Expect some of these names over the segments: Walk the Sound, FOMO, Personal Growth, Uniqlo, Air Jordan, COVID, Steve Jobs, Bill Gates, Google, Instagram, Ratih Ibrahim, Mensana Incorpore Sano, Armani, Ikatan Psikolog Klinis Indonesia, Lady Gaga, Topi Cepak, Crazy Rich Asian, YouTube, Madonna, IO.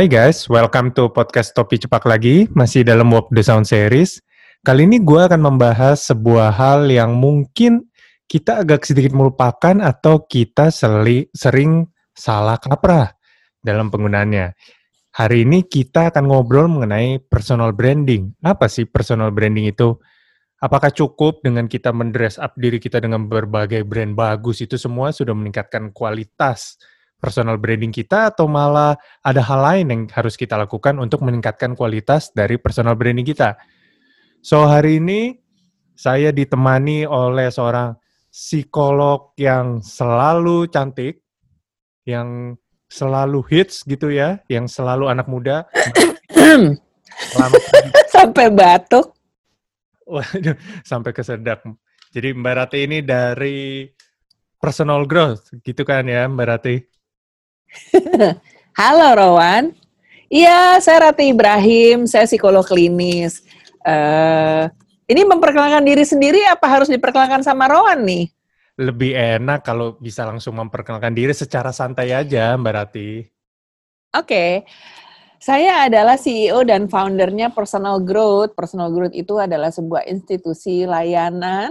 Hai guys, welcome to podcast Topi Cepak lagi, masih dalam Walk the Sound series. Kali ini gue akan membahas sebuah hal yang mungkin kita agak sedikit melupakan atau kita sering salah kaprah dalam penggunaannya. Hari ini kita akan ngobrol mengenai personal branding. Apa sih personal branding itu? Apakah cukup dengan kita mendress up diri kita dengan berbagai brand bagus itu semua sudah meningkatkan kualitas personal branding kita, atau malah ada hal lain yang harus kita lakukan untuk meningkatkan kualitas dari personal branding kita? So, hari ini saya ditemani oleh seorang psikolog yang selalu cantik, yang selalu hits gitu ya, yang selalu anak muda. Sampai batuk. Waduh, sampai kesedak. Jadi Mbak Ratih ini dari Personal Growth gitu kan ya, Mbak Ratih? Halo Rowan. Iya, saya Ratih Ibrahim, saya psikolog klinis. Ini memperkenalkan diri sendiri apa harus diperkenalkan sama Rowan nih? Lebih enak kalau bisa langsung memperkenalkan diri secara santai aja, Mbak Ratih. Oke. Saya adalah CEO dan foundernya Personal Growth. Personal Growth itu adalah sebuah institusi layanan,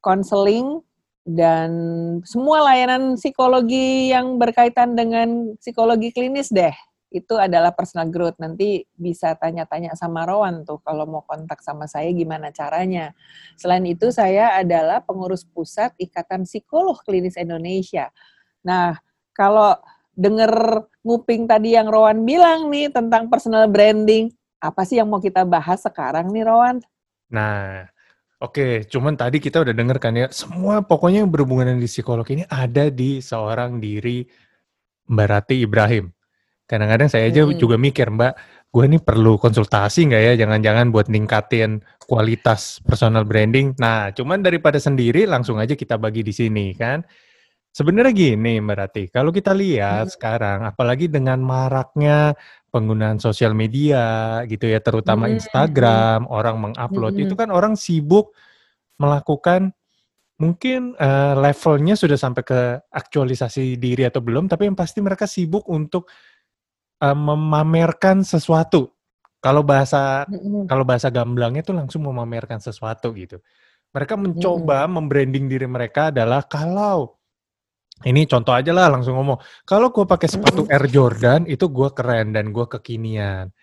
konseling, dan semua layanan psikologi yang berkaitan dengan psikologi klinis deh. Itu adalah Personal Growth. Nanti bisa tanya-tanya sama Rowan tuh kalau mau kontak sama saya gimana caranya. Selain itu saya adalah pengurus pusat Ikatan Psikolog Klinis Indonesia. Nah, kalau denger nguping tadi yang Rowan bilang nih tentang personal branding, apa sih yang mau kita bahas sekarang nih Rowan? Nah, oke, cuman tadi kita udah denger kan ya, semua pokoknya yang berhubungan dengan psikolog ini ada di seorang diri Mbak Ratih Ibrahim. Kadang-kadang saya aja juga mikir, Mbak, gue nih perlu konsultasi nggak ya, jangan-jangan buat ningkatin kualitas personal branding. Nah, cuman daripada sendiri, langsung aja kita bagi di sini kan. Sebenarnya gini Mbak Ratih, kalau kita lihat sekarang, apalagi dengan maraknya penggunaan sosial media gitu ya, terutama Instagram, orang mengupload, itu kan orang sibuk melakukan, mungkin levelnya sudah sampai ke aktualisasi diri atau belum, tapi yang pasti mereka sibuk untuk memamerkan sesuatu. Kalau bahasa gamblangnya itu langsung memamerkan sesuatu gitu. Mereka mencoba membranding diri mereka adalah, kalau ini contoh aja lah langsung ngomong, kalau gue pakai sepatu Air Jordan itu gue keren dan gue kekinian.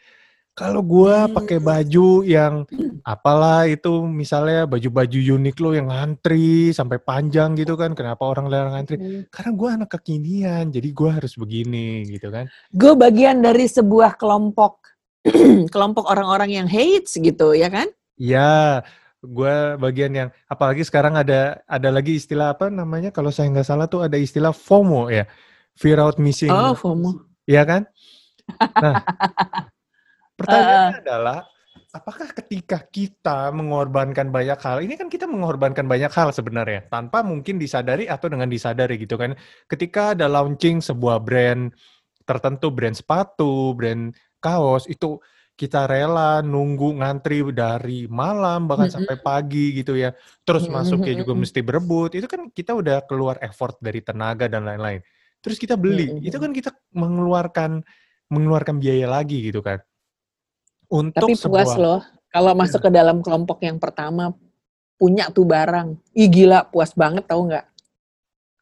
Kalau gue pakai baju yang apalah itu, misalnya baju-baju Uniqlo yang ngantri sampai panjang gitu kan, kenapa orang larang ngantri? Karena gue anak kekinian, jadi gue harus begini gitu kan. Gue bagian dari sebuah kelompok orang-orang yang hates gitu ya kan? Iya. Gue bagian yang, apalagi sekarang ada lagi istilah apa namanya, kalau saya nggak salah tuh ada istilah FOMO ya, fear out missing. Oh, FOMO. Iya kan? Nah, pertanyaannya adalah, apakah ketika kita mengorbankan banyak hal, ini kan kita mengorbankan banyak hal sebenarnya, tanpa mungkin disadari atau dengan disadari gitu kan. Ketika ada launching sebuah brand tertentu, brand sepatu, brand kaos, itu kita rela nunggu ngantri dari malam bahkan sampai pagi gitu ya. Terus masuknya juga mesti berebut. Itu kan kita udah keluar effort dari tenaga dan lain-lain. Terus kita beli. Itu kan kita mengeluarkan biaya lagi gitu kan. Untuk tapi puas sebuah, loh. Kalau masuk ke dalam kelompok yang pertama punya tuh barang. Ih gila, puas banget tau nggak?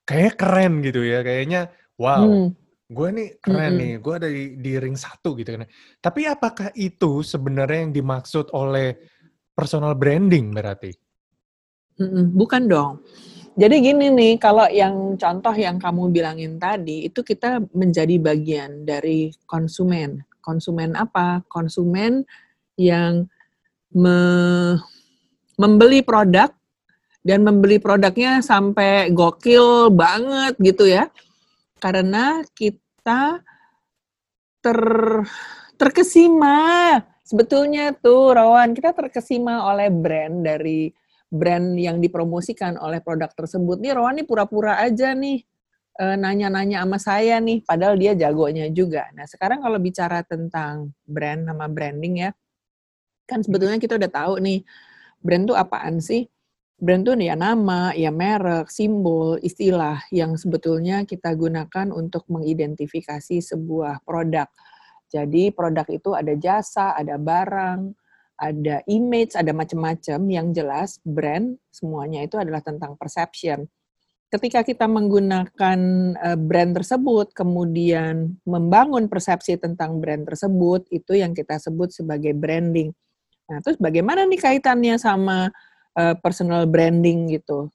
Kayaknya keren gitu ya. Kayaknya wow. Gue nih keren nih, gue ada di ring satu gitu kan. Tapi apakah itu sebenarnya yang dimaksud oleh personal branding berarti? Bukan dong. Jadi gini nih, kalau yang contoh yang kamu bilangin tadi, itu kita menjadi bagian dari konsumen. Konsumen apa? Konsumen yang membeli produk, dan membeli produknya sampai gokil banget gitu ya. Karena kita terkesima, sebetulnya tuh Rowan, kita terkesima oleh brand, dari brand yang dipromosikan oleh produk tersebut. Nih Rowan nih pura-pura aja nih, nanya-nanya sama saya nih, padahal dia jagonya juga. Nah sekarang kalau bicara tentang brand sama branding ya, kan sebetulnya kita udah tahu nih, brand tuh apaan sih? Brand itu ya nama, ya merek, simbol, istilah yang sebetulnya kita gunakan untuk mengidentifikasi sebuah produk. Jadi produk itu ada jasa, ada barang, ada image, ada macam-macam. Yang jelas brand semuanya itu adalah tentang perception. Ketika kita menggunakan brand tersebut, kemudian membangun persepsi tentang brand tersebut, itu yang kita sebut sebagai branding. Nah, terus bagaimana nih kaitannya sama personal branding gitu?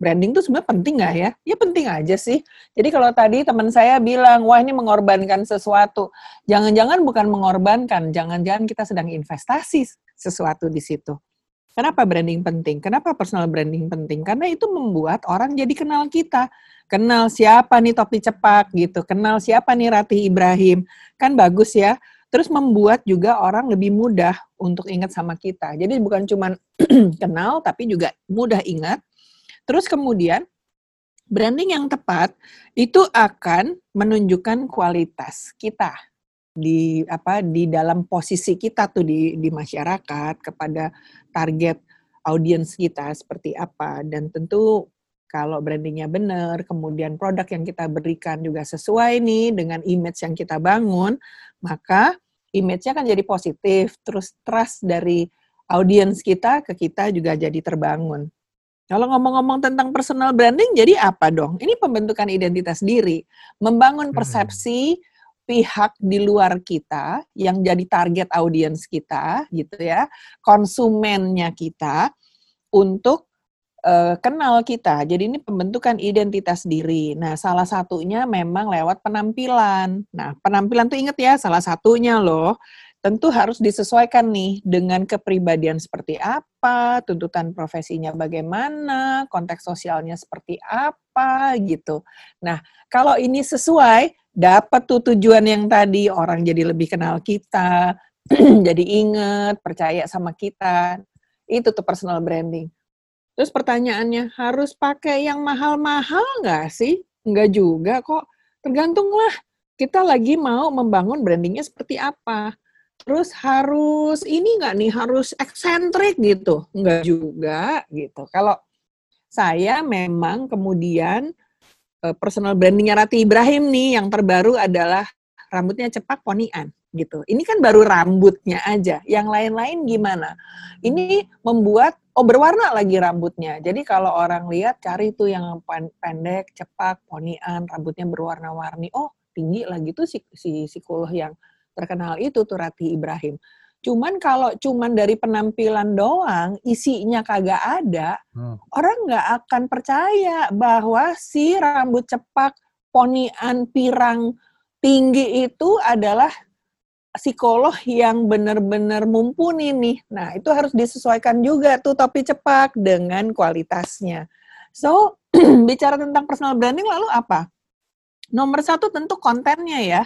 Branding itu sebenarnya penting nggak ya? Ya penting aja sih. Jadi kalau tadi teman saya bilang, wah ini mengorbankan sesuatu. Jangan-jangan bukan mengorbankan, jangan-jangan kita sedang investasi sesuatu di situ. Kenapa branding penting? Kenapa personal branding penting? Karena itu membuat orang jadi kenal kita. Kenal siapa nih Topi Cepak gitu. Kenal siapa nih Ratih Ibrahim. Kan bagus ya. Terus membuat juga orang lebih mudah untuk ingat sama kita. Jadi bukan cuma kenal, tapi juga mudah ingat. Terus kemudian, branding yang tepat itu akan menunjukkan kualitas kita di dalam posisi kita tuh di masyarakat, kepada target audiens kita seperti apa. Dan tentu kalau brandingnya benar, kemudian produk yang kita berikan juga sesuai nih dengan image yang kita bangun, maka image-nya kan jadi positif, terus trust dari audiens kita ke kita juga jadi terbangun. Kalau ngomong-ngomong tentang personal branding, jadi apa dong? Ini pembentukan identitas diri, membangun persepsi pihak di luar kita yang jadi target audiens kita gitu ya, konsumennya kita untuk kenal kita. Jadi ini pembentukan identitas diri. Nah, salah satunya memang lewat penampilan. Nah, penampilan tuh ingat ya, salah satunya loh. Tentu harus disesuaikan nih dengan kepribadian seperti apa, tuntutan profesinya bagaimana, konteks sosialnya seperti apa gitu. Nah, kalau ini sesuai, dapat tuh tujuan yang tadi, orang jadi lebih kenal kita, jadi inget, percaya sama kita. Itu tuh personal branding. Terus pertanyaannya, harus pakai yang mahal-mahal nggak sih? Nggak juga kok. Tergantunglah kita lagi mau membangun brandingnya seperti apa. Terus harus ini nggak nih, harus eksentrik gitu? Nggak juga gitu. Kalau saya memang kemudian personal brandingnya Ratih Ibrahim nih, yang terbaru adalah rambutnya cepak ponian gitu. Ini kan baru rambutnya aja, yang lain-lain gimana? Ini membuat, berwarna lagi rambutnya. Jadi kalau orang lihat, cari tuh yang pendek, cepak, ponian, rambutnya berwarna-warni. Oh, tinggi lagi tuh si psikolog yang terkenal itu tuh Ratih Ibrahim. Cuman kalau cuman dari penampilan doang, isinya kagak ada, orang nggak akan percaya bahwa si rambut cepak, ponian, pirang, tinggi itu adalah psikolog yang benar-benar mumpuni nih. Nah, itu harus disesuaikan juga tuh Topi Cepak dengan kualitasnya. So, bicara tentang personal branding lalu apa? Nomor satu tentu kontennya ya.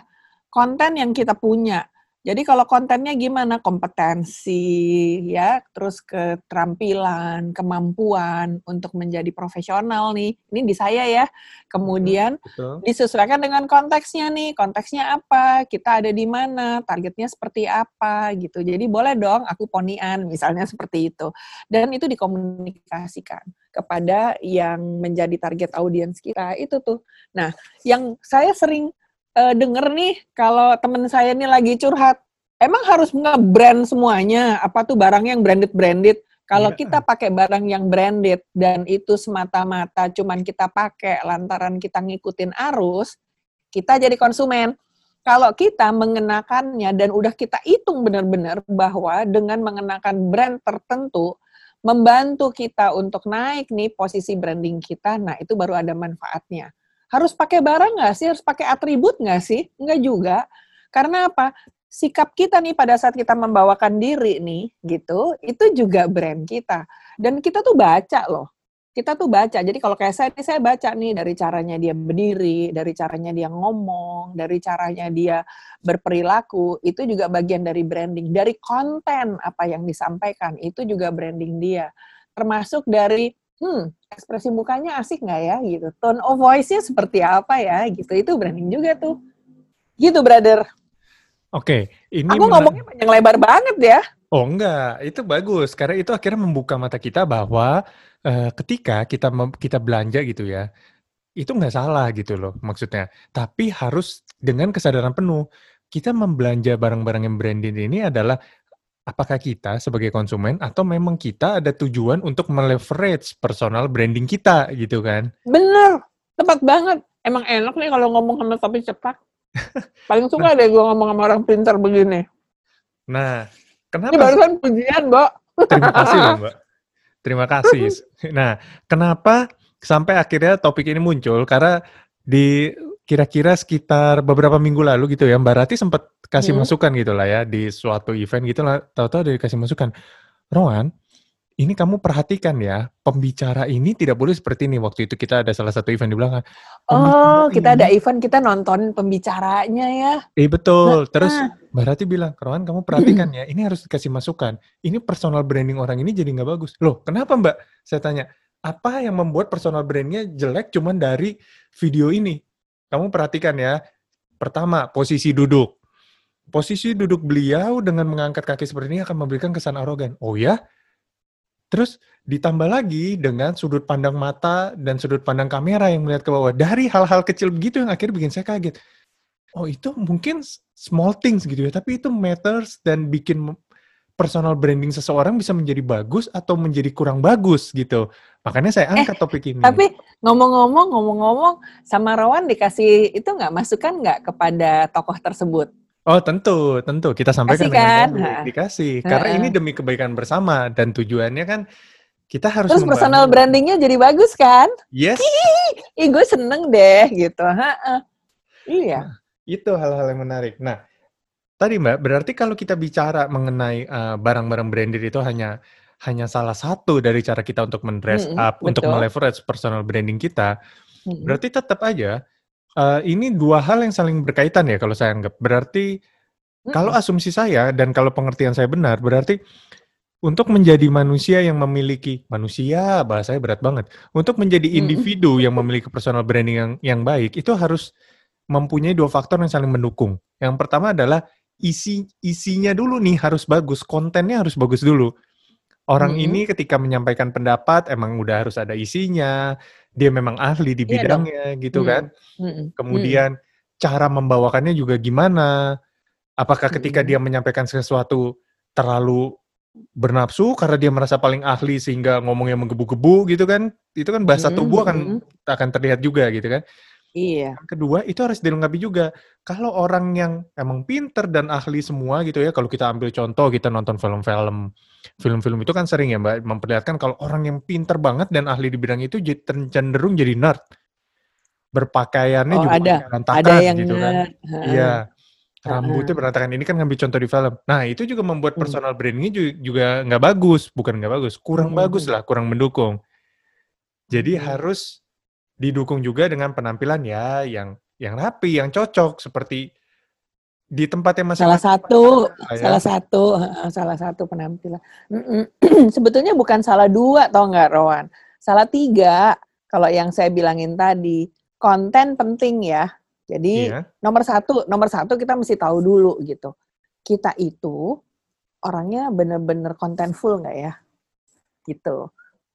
Konten yang kita punya. Jadi kalau kontennya gimana? Kompetensi, ya, terus keterampilan, kemampuan untuk menjadi profesional nih. Ini di saya ya. Kemudian disesuaikan dengan konteksnya nih. Konteksnya apa? Kita ada di mana? Targetnya seperti apa? Gitu. Jadi boleh dong aku ponian, misalnya seperti itu. Dan itu dikomunikasikan kepada yang menjadi target audiens kita. Itu tuh. Nah, yang saya sering dengar nih, kalau temen saya nih lagi curhat, emang harus nge-brand semuanya, apa tuh barang yang branded-branded? Kalau kita pakai barang yang branded, dan itu semata-mata cuman kita pakai lantaran kita ngikutin arus, kita jadi konsumen. Kalau kita mengenakannya, dan udah kita hitung benar-benar bahwa dengan mengenakan brand tertentu, membantu kita untuk naik nih posisi branding kita, nah itu baru ada manfaatnya. Harus pakai barang nggak sih? Harus pakai atribut nggak sih? Nggak juga. Karena apa? Sikap kita nih pada saat kita membawakan diri nih, gitu, itu juga brand kita. Dan kita tuh baca loh. Kita tuh baca. Jadi kalau kayak saya baca nih dari caranya dia berdiri, dari caranya dia ngomong, dari caranya dia berperilaku, itu juga bagian dari branding. Dari konten apa yang disampaikan, itu juga branding dia. Termasuk dari ekspresi mukanya asik nggak ya gitu, tone of voice-nya seperti apa ya gitu, itu branding juga tuh gitu, brother. Oke, ini aku ngomongnya panjang lebar banget ya. Oh enggak, itu bagus karena itu akhirnya membuka mata kita bahwa ketika kita belanja gitu ya, itu nggak salah gitu loh maksudnya, tapi harus dengan kesadaran penuh. kita membelanja barang-barang yang branded ini adalah apakah kita sebagai konsumen atau memang kita ada tujuan untuk meleverage personal branding kita gitu kan? Bener, tepat banget. Emang enak nih kalau ngomong sama Topi Cepak. Paling suka deh gue ngomong sama orang pintar begini. Nah, kenapa? Ini barusan pujian, Mbak. Terima kasih loh, Mbak. Terima kasih. Nah, kenapa sampai akhirnya topik ini muncul? Karena di kira-kira sekitar beberapa minggu lalu gitu ya, Mbak Ratih sempat kasih masukan gitu lah ya, di suatu event gitu lah, tahu-tahu dia kasih masukan, Rohan, ini kamu perhatikan ya, pembicara ini tidak boleh seperti ini. Waktu itu kita ada salah satu event di belakang. Oh, kita ini ada event, kita nonton pembicaranya ya. Betul. Nah, terus Mbak Ratih bilang, Rohan kamu perhatikan ya, ini harus dikasih masukan. Ini personal branding orang ini jadi nggak bagus. Loh, kenapa Mbak? Saya tanya, apa yang membuat personal brandingnya jelek cuman dari video ini? Kamu perhatikan ya, pertama posisi duduk. Posisi duduk beliau dengan mengangkat kaki seperti ini akan memberikan kesan arogan. Oh ya? Terus ditambah lagi dengan sudut pandang mata dan sudut pandang kamera yang melihat ke bawah. Dari hal-hal kecil begitu yang akhirnya bikin saya kaget. Oh itu mungkin small things gitu ya, tapi itu matters dan bikin personal branding seseorang bisa menjadi bagus atau menjadi kurang bagus gitu. Makanya saya angkat topik ini. Tapi ngomong-ngomong sama Rowan dikasih itu nggak, masukan nggak kepada tokoh tersebut? Oh tentu. Kita sampaikan dengan dikasih. Karena ini demi kebaikan bersama dan tujuannya kan kita harus. Terus personal brandingnya jadi bagus kan? Yes. Ih gue seneng deh gitu. Iya. Nah, itu hal-hal yang menarik. Nah. Tadi Mbak, berarti kalau kita bicara mengenai barang-barang branded itu hanya salah satu dari cara kita untuk mendress up, betul, untuk meleverage personal branding kita, berarti tetap aja ini dua hal yang saling berkaitan ya kalau saya anggap. Berarti kalau asumsi saya dan kalau pengertian saya benar, berarti untuk menjadi manusia yang memiliki, manusia bahasanya berat banget, untuk menjadi individu yang memiliki personal branding yang baik, itu harus mempunyai dua faktor yang saling mendukung. Yang pertama adalah isinya dulu nih harus bagus, kontennya harus bagus dulu. Orang ini ketika menyampaikan pendapat emang udah harus ada isinya, dia memang ahli di bidangnya gitu kan. Kemudian cara membawakannya juga gimana? Apakah ketika dia menyampaikan sesuatu terlalu bernafsu karena dia merasa paling ahli sehingga ngomongnya menggebu-gebu gitu kan? Itu kan bahasa tubuh akan terlihat juga gitu kan. Iya. Yang kedua itu harus dilengkapi juga. Kalau orang yang emang pinter dan ahli semua gitu ya, kalau kita ambil contoh kita nonton film-film itu kan sering ya Mbak memperlihatkan kalau orang yang pinter banget dan ahli di bidang itu cenderung jadi nerd. Berpakaiannya juga berantakan gitu kan. Iya. Rambutnya berantakan. Ini kan ngambil contoh di film. Nah itu juga membuat personal brandingnya juga nggak bagus, bukan nggak bagus, kurang bagus lah, kurang mendukung. Jadi harus didukung juga dengan penampilan ya yang rapi, yang cocok seperti di tempat yang masalah. Salah satu penampilan. Sebetulnya bukan salah dua, tau nggak Rowan? Salah tiga kalau yang saya bilangin tadi. Konten penting ya. Jadi nomor satu kita mesti tahu dulu gitu. Kita itu orangnya bener-bener contentful nggak ya? Gitu.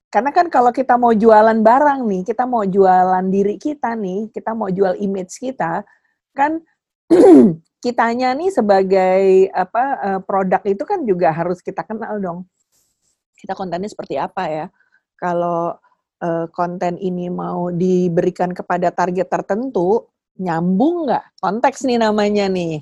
Karena kan kalau kita mau jualan barang nih, kita mau jualan diri kita nih, kita mau jual image kita, kan kitanya nih sebagai produk itu kan juga harus kita kenal dong. Kita kontennya seperti apa ya? Kalau konten ini mau diberikan kepada target tertentu, nyambung nggak? Konteks nih namanya nih.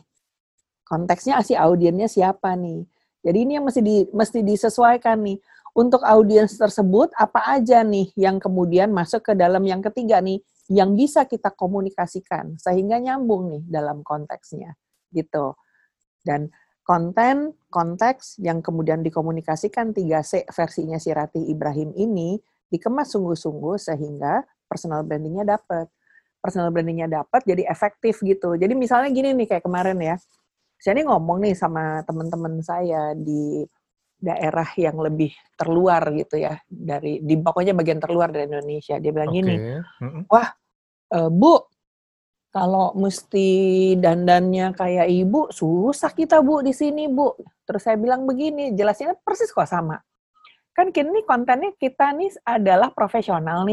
Konteksnya si audiennya siapa nih? Jadi ini yang mesti disesuaikan nih. Untuk audiens tersebut, apa aja nih yang kemudian masuk ke dalam yang ketiga nih, yang bisa kita komunikasikan, sehingga nyambung nih dalam konteksnya, gitu. Dan konten, konteks yang kemudian dikomunikasikan 3C versinya si Ratih Ibrahim ini, dikemas sungguh-sungguh sehingga personal brandingnya dapat. Personal brandingnya dapat, jadi efektif gitu. Jadi misalnya gini nih, kayak kemarin ya, saya ini ngomong nih sama teman-teman saya di daerah yang lebih terluar gitu ya, dari pokoknya bagian terluar dari Indonesia. Dia bilang gini, wah Bu, kalau mesti dandannya kayak ibu susah kita Bu di sini Bu. Terus saya bilang begini, jelasnya persis kok sama. Kan kini kontennya kita nih adalah profesional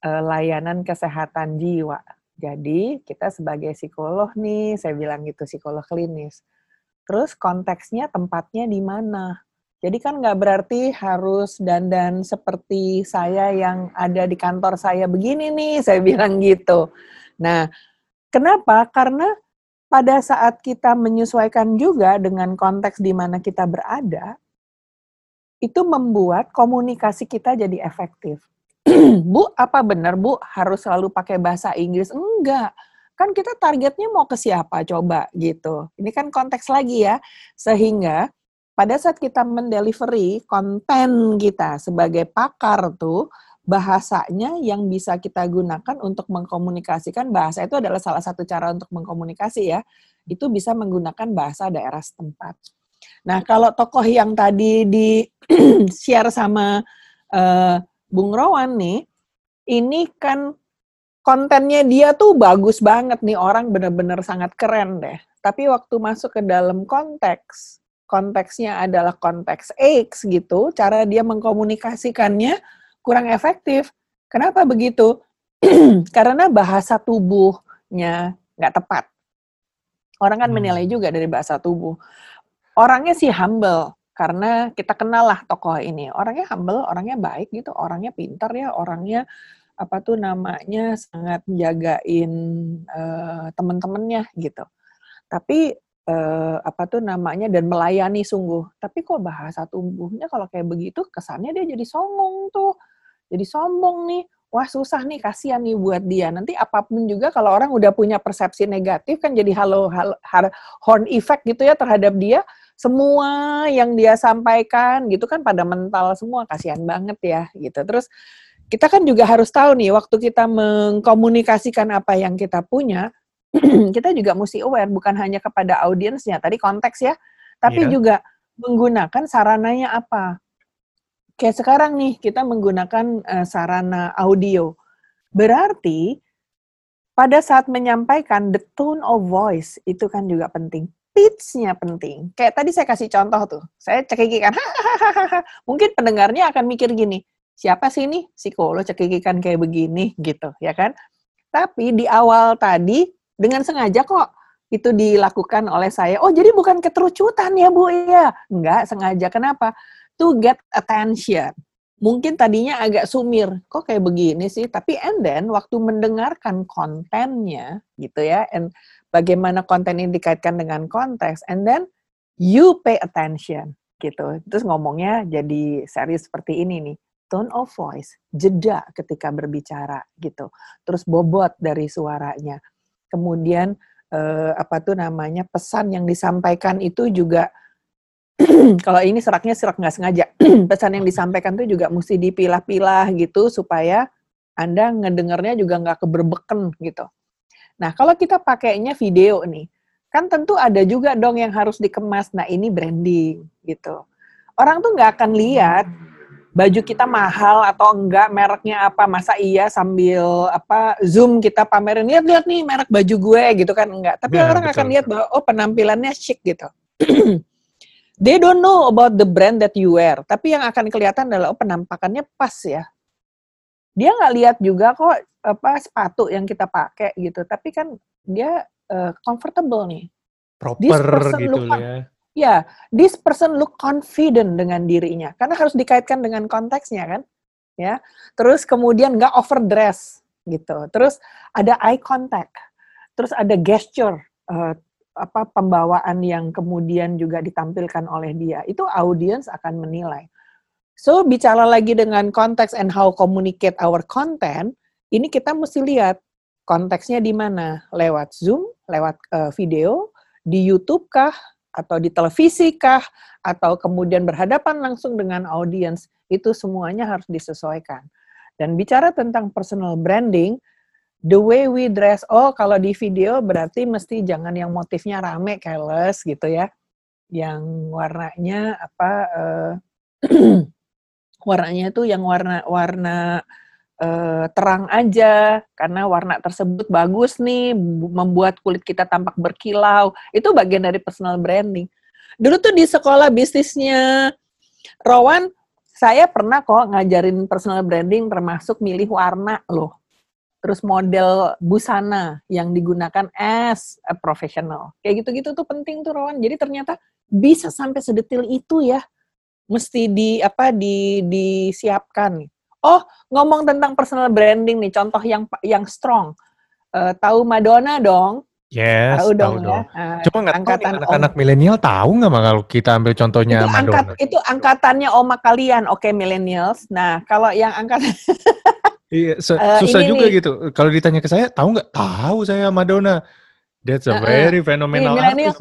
layanan kesehatan jiwa. Jadi kita sebagai psikolog nih, saya bilang gitu, psikolog klinis. Terus konteksnya tempatnya di mana? Jadi kan nggak berarti harus dandan seperti saya yang ada di kantor saya begini nih, saya bilang gitu. Nah, kenapa? Karena pada saat kita menyesuaikan juga dengan konteks di mana kita berada, itu membuat komunikasi kita jadi efektif. Bu, apa benar Bu harus selalu pakai bahasa Inggris? Enggak. Kan kita targetnya mau ke siapa coba gitu. Ini kan konteks lagi ya. Sehingga pada saat kita mendelivery konten kita sebagai pakar tuh, bahasanya yang bisa kita gunakan untuk mengkomunikasikan, bahasa itu adalah salah satu cara untuk mengkomunikasi ya. Itu bisa menggunakan bahasa daerah setempat. Nah, kalau tokoh yang tadi di share sama Bung Rowan nih, ini kan kontennya dia tuh bagus banget nih, orang benar-benar sangat keren deh. Tapi waktu masuk ke dalam konteks, konteksnya adalah konteks X gitu, cara dia mengkomunikasikannya kurang efektif. Kenapa begitu? Karena bahasa tubuhnya nggak tepat. Orang kan menilai juga dari bahasa tubuh. Orangnya sih humble, karena kita kenal lah tokoh ini. Orangnya humble, orangnya baik gitu, orangnya pintar ya, orangnya apa tuh namanya sangat jagain teman-temannya gitu. Tapi dan melayani sungguh. Tapi kok bahasa tubuhnya kalau kayak begitu kesannya dia jadi songong tuh. Jadi sombong nih. Wah, susah nih, kasihan nih buat dia. Nanti apapun juga kalau orang udah punya persepsi negatif kan jadi horn effect gitu ya terhadap dia. Semua yang dia sampaikan gitu kan pada mental semua, kasihan banget ya gitu. Terus kita kan juga harus tahu nih waktu kita mengkomunikasikan apa yang kita punya, kita juga mesti aware bukan hanya kepada audiensnya, tadi konteks ya, tapi juga menggunakan sarananya apa. Kayak sekarang nih, kita menggunakan sarana audio. Berarti, pada saat menyampaikan, the tone of voice itu kan juga penting. Pitch-nya penting. Kayak tadi saya kasih contoh tuh. Saya cekikikan. Mungkin pendengarnya akan mikir gini, siapa sih ini? Psikolog cekikikan kayak begini, gitu, ya kan? Tapi di awal tadi, dengan sengaja kok, itu dilakukan oleh saya. Oh, jadi bukan keterucutan ya, Bu? Ya? Enggak, sengaja. Kenapa? To get attention. Mungkin tadinya agak sumir, kok kayak begini sih, tapi and then waktu mendengarkan kontennya gitu ya, and bagaimana konten ini dikaitkan dengan konteks, and then you pay attention gitu. Terus ngomongnya jadi serius seperti ini nih, tone of voice, jeda ketika berbicara gitu. Terus bobot dari suaranya. Kemudian pesan yang disampaikan itu juga kalau ini serak nggak sengaja, pesan yang disampaikan tuh juga mesti dipilah-pilah gitu supaya Anda ngedengarnya juga nggak keberbeken gitu. Nah, kalau kita pakainya video nih, kan tentu ada juga dong yang harus dikemas. Nah, ini branding gitu. Orang tuh nggak akan lihat baju kita mahal atau enggak, mereknya apa. Masa iya sambil Zoom kita pamerin, lihat-lihat nih merek baju gue gitu kan, enggak. Tapi orang akan lihat bahwa oh, penampilannya chic gitu. They don't know about the brand that you wear. Tapi yang akan kelihatan adalah penampakannya pas ya. Dia nggak lihat juga kok sepatu yang kita pakai gitu. Tapi kan dia comfortable nih. Proper gitu ya. Ya, this person look confident dengan dirinya. Karena harus dikaitkan dengan konteksnya kan. Ya. Terus kemudian nggak overdress gitu. Terus ada eye contact. Terus ada gesture. Pembawaan yang kemudian juga ditampilkan oleh dia, itu audience akan menilai. So, bicara lagi dengan konteks and how communicate our content, ini kita mesti lihat konteksnya di mana, lewat Zoom, lewat video, di YouTube kah, atau di televisi kah, atau kemudian berhadapan langsung dengan audience, itu semuanya harus disesuaikan. Dan bicara tentang personal branding, the way we dress, oh kalau di video berarti mesti jangan yang motifnya rame, keles gitu ya. Yang warnanya warnanya tuh yang warna terang aja, karena warna tersebut bagus nih, membuat kulit kita tampak berkilau. Itu bagian dari personal branding. Dulu tuh di sekolah bisnisnya Rowan, saya pernah kok ngajarin personal branding termasuk milih warna loh. terus model busana yang digunakan as a professional. Kayak gitu-gitu tuh penting tuh, Rowan. Jadi ternyata bisa sampai sedetil itu ya. Mesti disiapkan. Oh, ngomong tentang personal branding nih, contoh yang strong. Tahu Madonna dong? Yes, tahu dong. Ya? Cuma nggak tahu nih, anak-anak milenial tahu nggak kalau kita ambil contohnya itu Madonna? Itu angkatannya oma kalian, oke, millennials. Nah, kalau yang angkatan... Iya, susah juga nih, gitu. Kalau ditanya ke saya, tahu nggak? Tahu saya Madonna. That's a very phenomenal artist.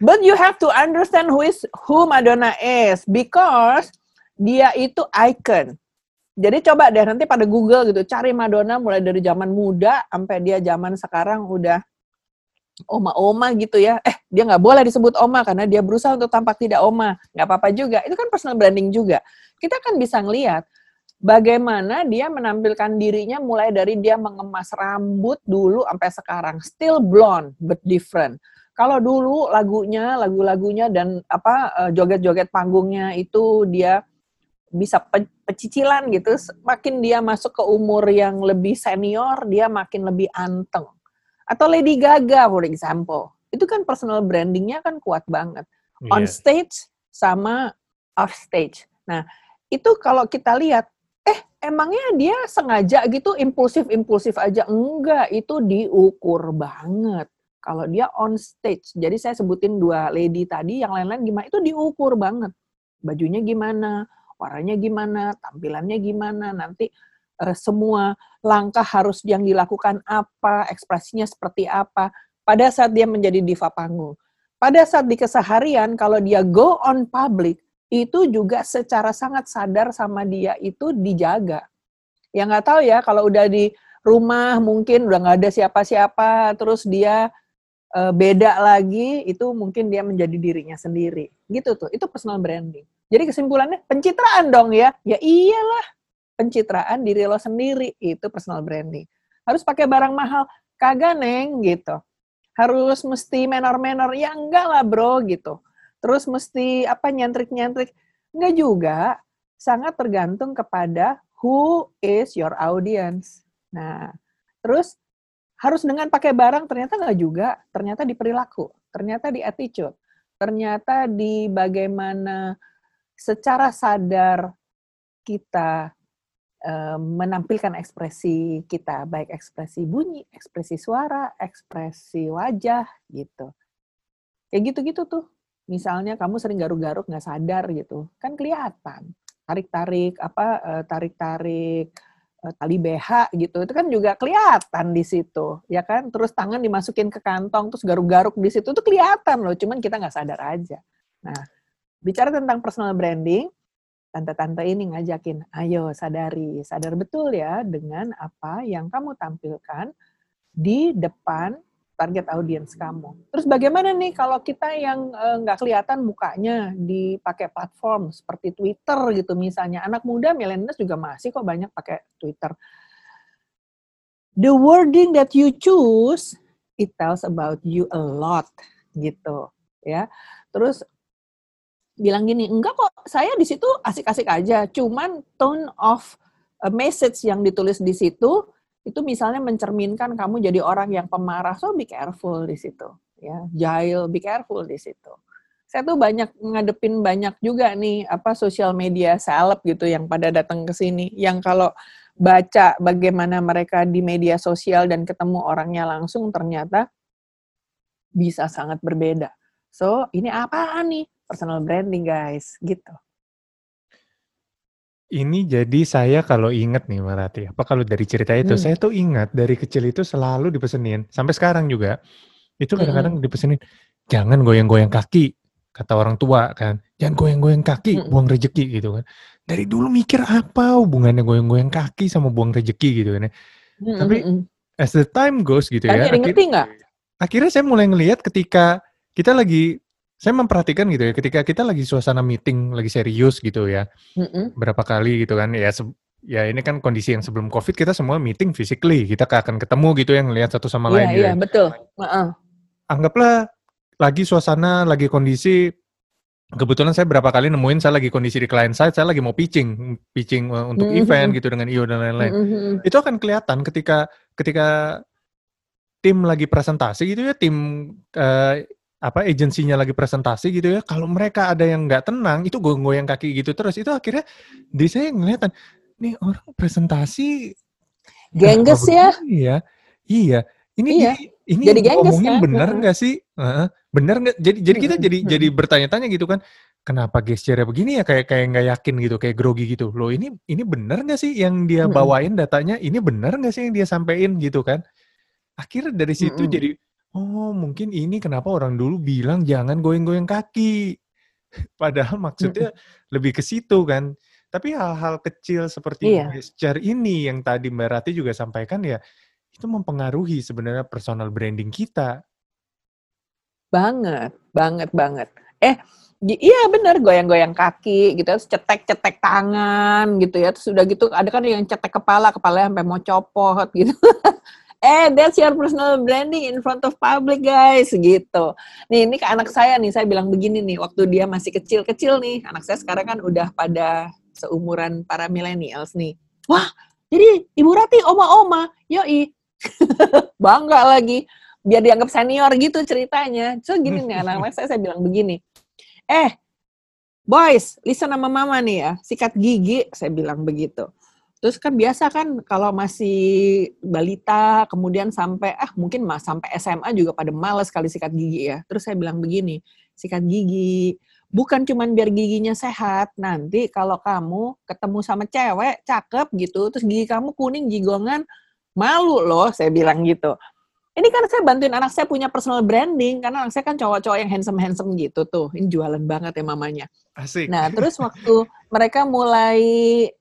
But you have to understand who Madonna is, because dia itu icon. Jadi coba deh nanti pada Google gitu, cari Madonna mulai dari zaman muda sampai dia zaman sekarang udah oma-oma gitu ya. Dia nggak boleh disebut oma karena dia berusaha untuk tampak tidak oma. Nggak apa-apa juga. Itu kan personal branding juga. Kita kan bisa ngelihat bagaimana dia menampilkan dirinya mulai dari dia mengemas rambut dulu sampai sekarang. Still blonde, but different. Kalau dulu lagu-lagunya dan joget-joget panggungnya itu dia bisa pecicilan gitu. Makin dia masuk ke umur yang lebih senior, dia makin lebih anteng. Atau Lady Gaga, for example. Itu kan personal brandingnya kan kuat banget. Yeah. On stage sama off stage. Nah, itu kalau kita lihat, emangnya dia sengaja gitu impulsif aja? Enggak, itu diukur banget. Kalau dia on stage, jadi saya sebutin 2 lady tadi, yang lain-lain gimana, itu diukur banget. Bajunya gimana, warnanya gimana, tampilannya gimana, nanti semua langkah harus yang dilakukan apa, ekspresinya seperti apa, pada saat dia menjadi diva panggung. Pada saat di keseharian, kalau dia go on public, itu juga secara sangat sadar sama dia itu dijaga. Ya nggak tahu ya, kalau udah di rumah mungkin udah nggak ada siapa-siapa, terus dia beda lagi, itu mungkin dia menjadi dirinya sendiri. Gitu tuh, itu personal branding. Jadi kesimpulannya, pencitraan dong ya. Ya iyalah, pencitraan diri lo sendiri, itu personal branding. Harus pakai barang mahal, kagak neng, gitu. Harus mesti manner-manner, ya enggak lah bro, gitu. Terus mesti nyentrik-nyentrik. Enggak juga, sangat tergantung kepada who is your audience. Nah, terus harus dengan pakai barang, ternyata enggak juga, ternyata di perilaku, ternyata di attitude, ternyata di bagaimana secara sadar kita menampilkan ekspresi kita, baik ekspresi bunyi, ekspresi suara, ekspresi wajah, gitu. Kayak gitu-gitu tuh. Misalnya kamu sering garuk-garuk nggak sadar gitu, kan kelihatan. Tarik-tarik tali BH gitu, itu kan juga kelihatan di situ, ya kan? Terus tangan dimasukin ke kantong, terus garuk-garuk di situ, itu kelihatan loh. Cuman kita nggak sadar aja. Nah, bicara tentang personal branding, tante-tante ini ngajakin, ayo sadar betul ya dengan apa yang kamu tampilkan di depan target audience kamu. Terus bagaimana nih kalau kita yang nggak kelihatan mukanya dipakai platform seperti Twitter gitu misalnya. Anak muda millennials juga masih kok banyak pakai Twitter. The wording that you choose, it tells about you a lot gitu ya. Terus bilang gini, enggak kok saya di situ asik-asik aja. Cuman tone of message yang ditulis di situ itu misalnya mencerminkan kamu jadi orang yang pemarah, so be careful di situ, ya, jahil, be careful di situ. Saya tuh banyak ngadepin banyak juga nih sosial media seleb gitu yang pada datang ke sini, yang kalau baca bagaimana mereka di media sosial dan ketemu orangnya langsung ternyata bisa sangat berbeda. So ini apaan nih? Personal branding guys, gitu. Ini jadi saya kalau ingat nih Mbak Ratih, kalau dari cerita itu, saya tuh ingat dari kecil itu selalu dipesenin, sampai sekarang juga, itu kadang-kadang dipesenin, jangan goyang-goyang kaki, kata orang tua kan, jangan goyang-goyang kaki, buang rejeki gitu kan. Dari dulu mikir apa hubungannya goyang-goyang kaki sama buang rejeki gitu kan. Tapi as the time goes gitu kan ya, akhirnya saya mulai ngelihat ketika kita lagi, saya memperhatikan gitu ya, ketika kita lagi suasana meeting, lagi serius gitu ya, berapa kali gitu kan, ya ini kan kondisi yang sebelum COVID, kita semua meeting physically, kita akan ketemu gitu ya, ngelihat satu sama lain. Iya, betul. Anggaplah lagi suasana, lagi kondisi Kebetulan saya berapa kali nemuin, saya lagi kondisi di client side, saya lagi mau pitching untuk event gitu dengan IO dan lain-lain. Itu akan kelihatan ketika tim lagi presentasi gitu ya, tim agensinya lagi presentasi gitu ya. Kalau mereka ada yang nggak tenang, itu goyang-goyang kaki gitu terus. Itu akhirnya di saya ngeliatan, nih orang presentasi gengges ya. Iya. Ini ngomongin kan? Benar nggak sih? Benar nggak? Jadi kita jadi bertanya-tanya gitu kan, kenapa gesture-nya begini ya? Kayak nggak yakin gitu, kayak grogi gitu. Loh ini benar nggak sih yang dia bawain datanya? Ini benar nggak sih yang dia sampein gitu kan? Akhirnya dari situ jadi, oh mungkin ini kenapa orang dulu bilang jangan goyang-goyang kaki. Padahal maksudnya lebih ke situ kan. Tapi hal-hal kecil seperti gesture ini yang tadi Mbak Ratih juga sampaikan ya, itu mempengaruhi sebenarnya personal branding kita. Banget. Iya benar, goyang-goyang kaki gitu, terus cetek-cetek tangan gitu ya. Terus udah gitu ada kan yang cetek kepala sampai mau copot gitu. That's your personal branding in front of public guys gitu. Nih, ini ke anak saya nih, saya bilang begini nih, waktu dia masih kecil-kecil nih. Anak saya sekarang kan udah pada seumuran para millennials nih. Wah, jadi Ibu Ratih oma-oma, yoi. Bangga lagi, biar dianggap senior gitu ceritanya. So gini nih, anak-anak saya bilang begini, boys, listen sama mama nih ya, sikat gigi, saya bilang begitu. Terus kan biasa kan kalau masih balita, kemudian sampai, mungkin sampai SMA juga pada malas kali sikat gigi ya. Terus saya bilang begini, sikat gigi, bukan cuman biar giginya sehat, nanti kalau kamu ketemu sama cewek, cakep gitu, terus gigi kamu kuning, jigongan, malu loh, saya bilang gitu. Ini kan saya bantuin anak saya punya personal branding, karena anak saya kan cowok-cowok yang handsome-handsome gitu tuh, ini jualan banget ya mamanya. Asik. Nah, terus waktu mereka mulai,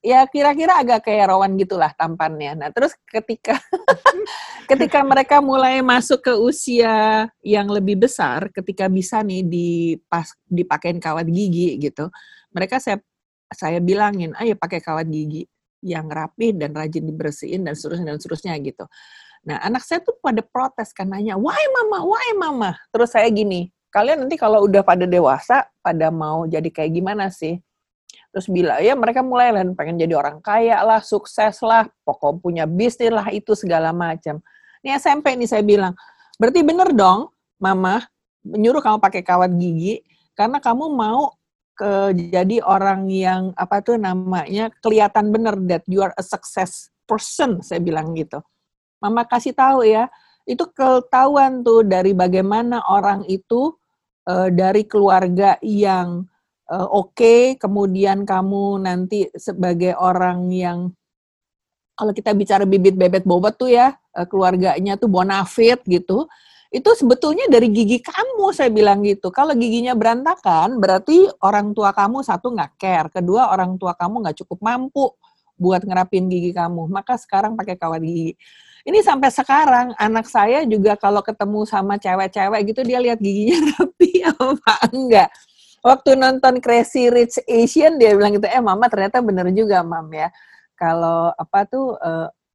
ya kira-kira agak kayak Rowan gitulah tampannya. Nah, terus ketika mereka mulai masuk ke usia yang lebih besar, ketika bisa nih dipakein kawat gigi gitu, mereka saya bilangin, ayo pakai kawat gigi yang rapi dan rajin dibersihin dan seterusnya gitu. Nah, anak saya tuh pada protes kan, nanya, why mama? Terus saya gini, kalian nanti kalau udah pada dewasa, pada mau jadi kayak gimana sih? Terus bila ya mereka mulai lah, pengen jadi orang kaya lah, sukses lah, pokok punya bisnis lah, itu segala macam. Ini SMP nih saya bilang, berarti bener dong mama menyuruh kamu pakai kawat gigi, karena kamu mau jadi orang yang kelihatan bener that you are a success person, saya bilang gitu. Mama kasih tahu ya, itu ketahuan tuh dari bagaimana orang itu dari keluarga yang oke, kemudian kamu nanti sebagai orang yang kalau kita bicara bibit bebet bobot tuh ya, keluarganya tuh bonafit gitu. Itu sebetulnya dari gigi kamu, saya bilang gitu. Kalau giginya berantakan, berarti orang tua kamu satu nggak care, kedua orang tua kamu nggak cukup mampu buat ngerapin gigi kamu. Maka sekarang pakai kawat gigi. Ini sampai sekarang anak saya juga kalau ketemu sama cewek-cewek gitu dia lihat giginya rapi apa enggak. Waktu nonton Crazy Rich Asian dia bilang gitu, mama ternyata bener juga mam ya. Kalau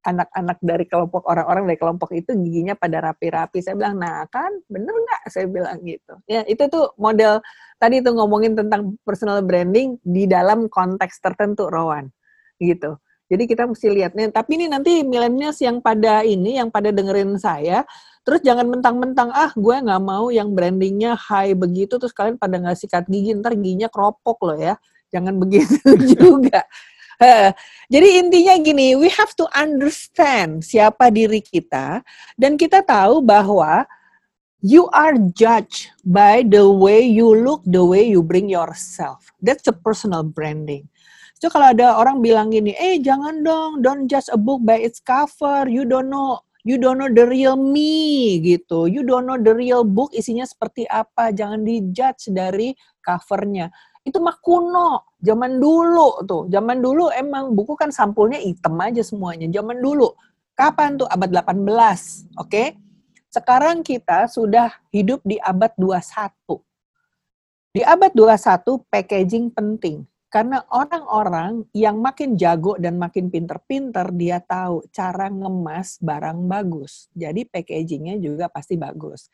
anak-anak dari kelompok orang-orang dari kelompok itu giginya pada rapi-rapi. Saya bilang, nah kan bener enggak? Saya bilang gitu. Ya itu tuh model tadi tuh ngomongin tentang personal branding di dalam konteks tertentu Rowan gitu. Jadi kita mesti lihatnya. Tapi ini nanti milenials yang pada dengerin saya, terus jangan mentang-mentang, gue nggak mau yang brandingnya high begitu, terus kalian pada nggak sikat gigi, ntar giginya keropok loh ya. Jangan begitu juga. Jadi intinya gini, we have to understand siapa diri kita, dan kita tahu bahwa you are judged by the way you look, the way you bring yourself. That's a personal branding. So, kalau ada orang bilang gini, jangan dong, don't judge a book by its cover, you don't know the real me, gitu. You don't know the real book isinya seperti apa, jangan dijudge dari covernya. Itu mah kuno, zaman dulu tuh. Zaman dulu emang buku kan sampulnya hitam aja semuanya, zaman dulu. Kapan tuh? Abad 18, oke? Sekarang kita sudah hidup di abad 21. Di abad 21, packaging penting. Karena orang-orang yang makin jago dan makin pinter-pinter, dia tahu cara ngemas barang bagus. Jadi packagingnya juga pasti bagus.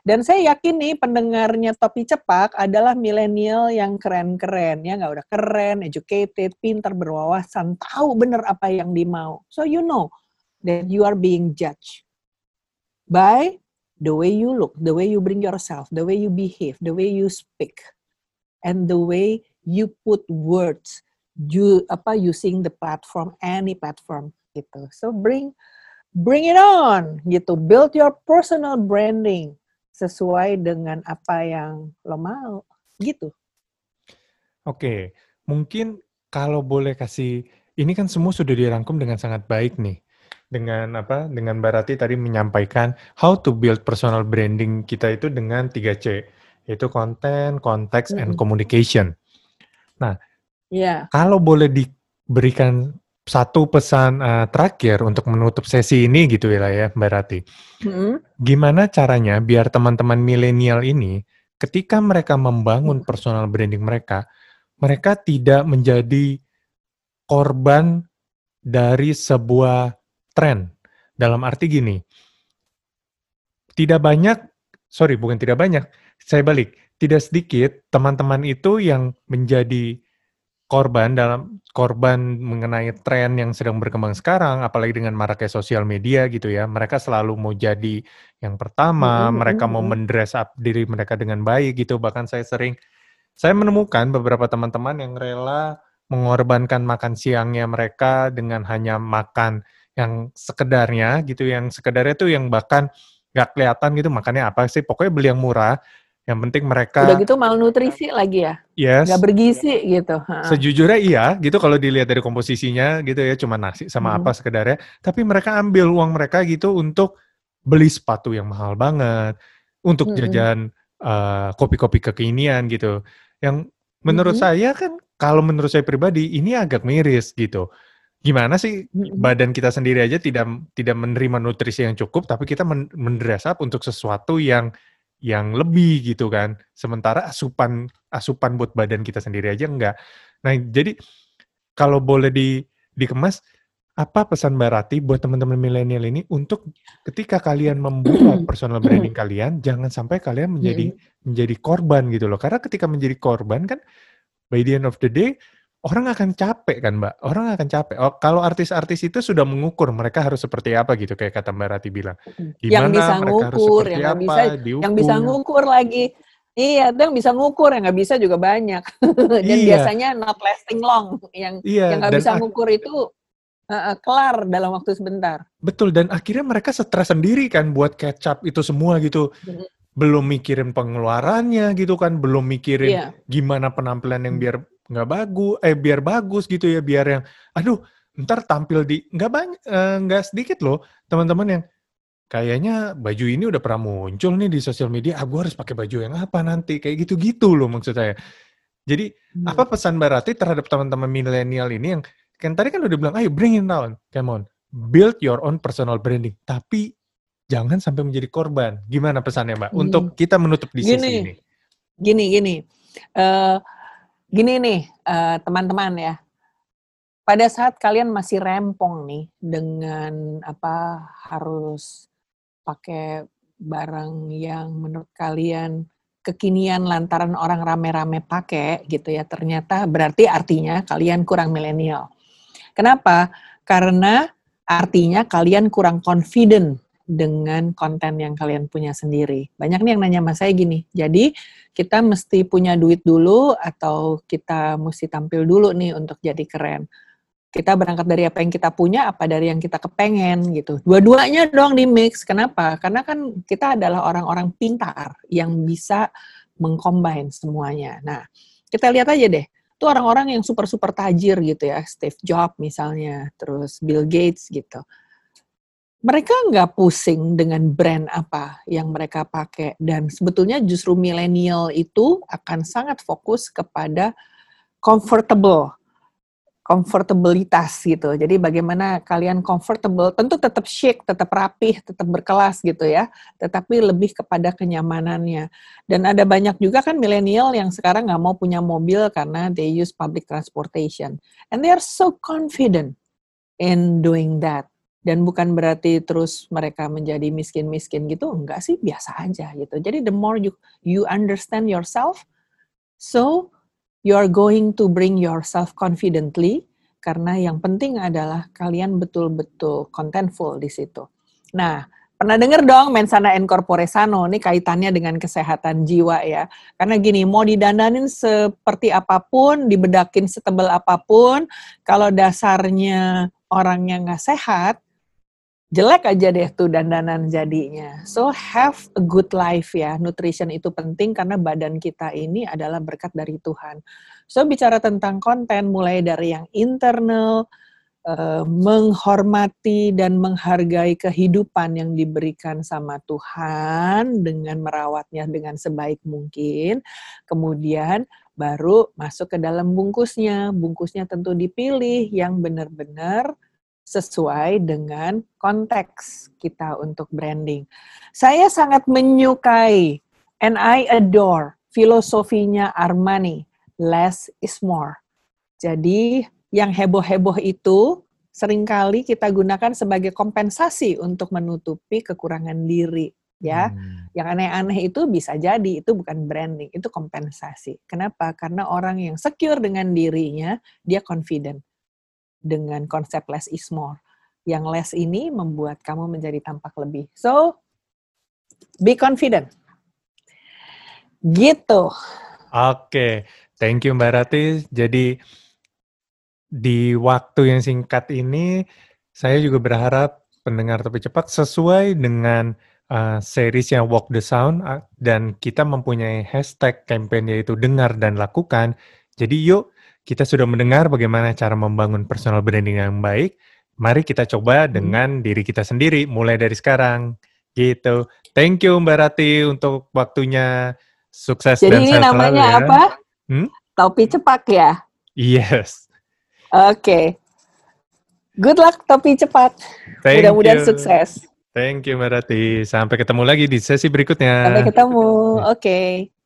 Dan saya yakin nih pendengarnya Topi Cepak adalah milenial yang keren-keren, ya nggak, udah keren, educated, pintar, berwawasan, tahu bener apa yang dimau. So you know that you are being judged by the way you look, the way you bring yourself, the way you behave, the way you speak, and the way you put words, using the platform, any platform gitu. So bring it on gitu. Build your personal branding sesuai dengan apa yang lo mau gitu. Oke, mungkin kalau boleh kasih, ini kan semua sudah dirangkum dengan sangat baik nih. Dengan Mbak Ratih tadi menyampaikan how to build personal branding kita itu dengan 3C, yaitu content, context, and communication. Nah, kalau boleh diberikan satu pesan terakhir untuk menutup sesi ini gitu ya Mbak Ratih. Gimana caranya biar teman-teman milenial ini ketika mereka membangun personal branding mereka tidak menjadi korban dari sebuah tren. Dalam arti gini, tidak sedikit teman-teman itu yang menjadi korban mengenai tren yang sedang berkembang sekarang, apalagi dengan maraknya sosial media gitu ya. Mereka selalu mau jadi yang pertama, mereka mau mendress up diri mereka dengan baik gitu. Bahkan saya menemukan beberapa teman-teman yang rela mengorbankan makan siangnya mereka dengan hanya makan yang sekedarnya gitu, yang sekedarnya tuh yang bahkan gak kelihatan gitu, makannya apa sih, pokoknya beli yang murah, yang penting mereka... Udah gitu malnutrisi lagi ya? Yes. Gak bergizi gitu. Sejujurnya iya, gitu kalau dilihat dari komposisinya gitu ya, cuma nasi sama apa sekedarnya, tapi mereka ambil uang mereka gitu untuk beli sepatu yang mahal banget, untuk jajan kopi-kopi kekinian gitu, yang menurut saya kan, kalau menurut saya pribadi, ini agak miris gitu. Gimana sih badan kita sendiri aja tidak menerima nutrisi yang cukup, tapi kita mendress up untuk sesuatu yang lebih gitu kan. Sementara asupan buat badan kita sendiri aja enggak. Nah, jadi kalau boleh dikemas, apa pesan Mbak Ratih buat teman-teman milenial ini untuk ketika kalian membuka personal branding kalian, jangan sampai kalian menjadi korban gitu loh. Karena ketika menjadi korban kan, by the end of the day, orang akan capek kan Mbak, orang akan capek. Oh, kalau artis-artis itu sudah mengukur mereka harus seperti apa gitu, kayak kata Mbak Ratih bilang. Dimana yang bisa ngukur, yang bisa ngukur lagi. Iya, yang bisa ngukur, yang nggak bisa juga banyak. Dan biasanya not lasting long, yang nggak bisa ngukur itu kelar dalam waktu sebentar. Betul, dan akhirnya mereka stres sendiri kan buat catch up itu semua gitu. Belum mikirin pengeluarannya gitu kan, belum mikirin gimana penampilan yang biar bagus gitu ya, biar yang ntar tampil di nggak sedikit loh teman-teman yang kayaknya baju ini udah pernah muncul nih di sosial media, gue harus pakai baju yang apa nanti, kayak gitu-gitu loh maksud saya. Jadi apa pesan Mbak Ratih terhadap teman-teman milenial ini yang kan tadi kan udah bilang, ayo bring it down, come on, build your own personal branding, tapi jangan sampai menjadi korban. Gimana pesannya Mbak untuk kita menutup di sesi ini? Gini nih, teman-teman ya, pada saat kalian masih rempong nih dengan harus pakai barang yang menurut kalian kekinian lantaran orang rame-rame pakai gitu ya, ternyata berarti artinya kalian kurang milenial. Kenapa? Karena artinya kalian kurang confident dengan konten yang kalian punya sendiri. Banyak nih yang nanya sama saya gini, jadi kita mesti punya duit dulu atau kita mesti tampil dulu nih untuk jadi keren? Kita berangkat dari apa yang kita punya, apa dari yang kita kepengen gitu. Dua-duanya doang di mix, kenapa? Karena kan kita adalah orang-orang pintar yang bisa mengcombine semuanya. Nah, kita lihat aja deh, itu orang-orang yang super-super tajir gitu ya, Steve Jobs misalnya, terus Bill Gates gitu. Mereka nggak pusing dengan brand apa yang mereka pakai, dan sebetulnya justru milenial itu akan sangat fokus kepada comfortabilitas gitu. Jadi bagaimana kalian comfortable, tentu tetap chic, tetap rapih, tetap berkelas gitu ya, tetapi lebih kepada kenyamanannya. Dan ada banyak juga kan milenial yang sekarang nggak mau punya mobil karena they use public transportation, and they are so confident in doing that. Dan bukan berarti terus mereka menjadi miskin-miskin gitu, enggak sih, biasa aja gitu. Jadi the more you understand yourself, so you are going to bring yourself confidently, karena yang penting adalah kalian betul-betul contentful di situ. Nah, pernah dengar dong Mensana Incorpore Sano, ini kaitannya dengan kesehatan jiwa ya. Karena gini, mau didandanin seperti apapun, dibedakin setebal apapun, kalau dasarnya orangnya nggak sehat, jelek aja deh tuh dandanan jadinya. So have a good life ya. Nutrition itu penting karena badan kita ini adalah berkat dari Tuhan. So bicara tentang konten mulai dari yang internal, menghormati dan menghargai kehidupan yang diberikan sama Tuhan dengan merawatnya dengan sebaik mungkin. Kemudian baru masuk ke dalam bungkusnya. Bungkusnya tentu dipilih yang benar-benar sesuai dengan konteks kita untuk branding. Saya sangat menyukai and I adore filosofinya Armani, less is more. Jadi yang heboh-heboh itu seringkali kita gunakan sebagai kompensasi untuk menutupi kekurangan diri. Ya, yang aneh-aneh itu bisa jadi itu bukan branding, itu kompensasi. Kenapa? Karena orang yang secure dengan dirinya, dia confident dengan konsep less is more. Yang less ini membuat kamu menjadi tampak lebih. So, be confident. Gitu. Oke, thank you Mbak Ratih. Jadi, di waktu yang singkat ini, saya juga berharap pendengar Topi Cepak sesuai dengan seriesnya Walk the Sound, dan kita mempunyai hashtag campaign yaitu dengar dan lakukan. Jadi yuk, kita sudah mendengar bagaimana cara membangun personal branding yang baik. Mari kita coba dengan diri kita sendiri, mulai dari sekarang. Gitu. Thank you Mbak Ratih untuk waktunya. Sukses dan sehat selalu. Jadi ini namanya ya. Apa? Topi Cepak ya? Yes. Oke. Okay. Good luck Topi Cepak. Mudah-mudahan sukses. Thank you Mbak Ratih. Sampai ketemu lagi di sesi berikutnya. Sampai ketemu. Oke. Okay.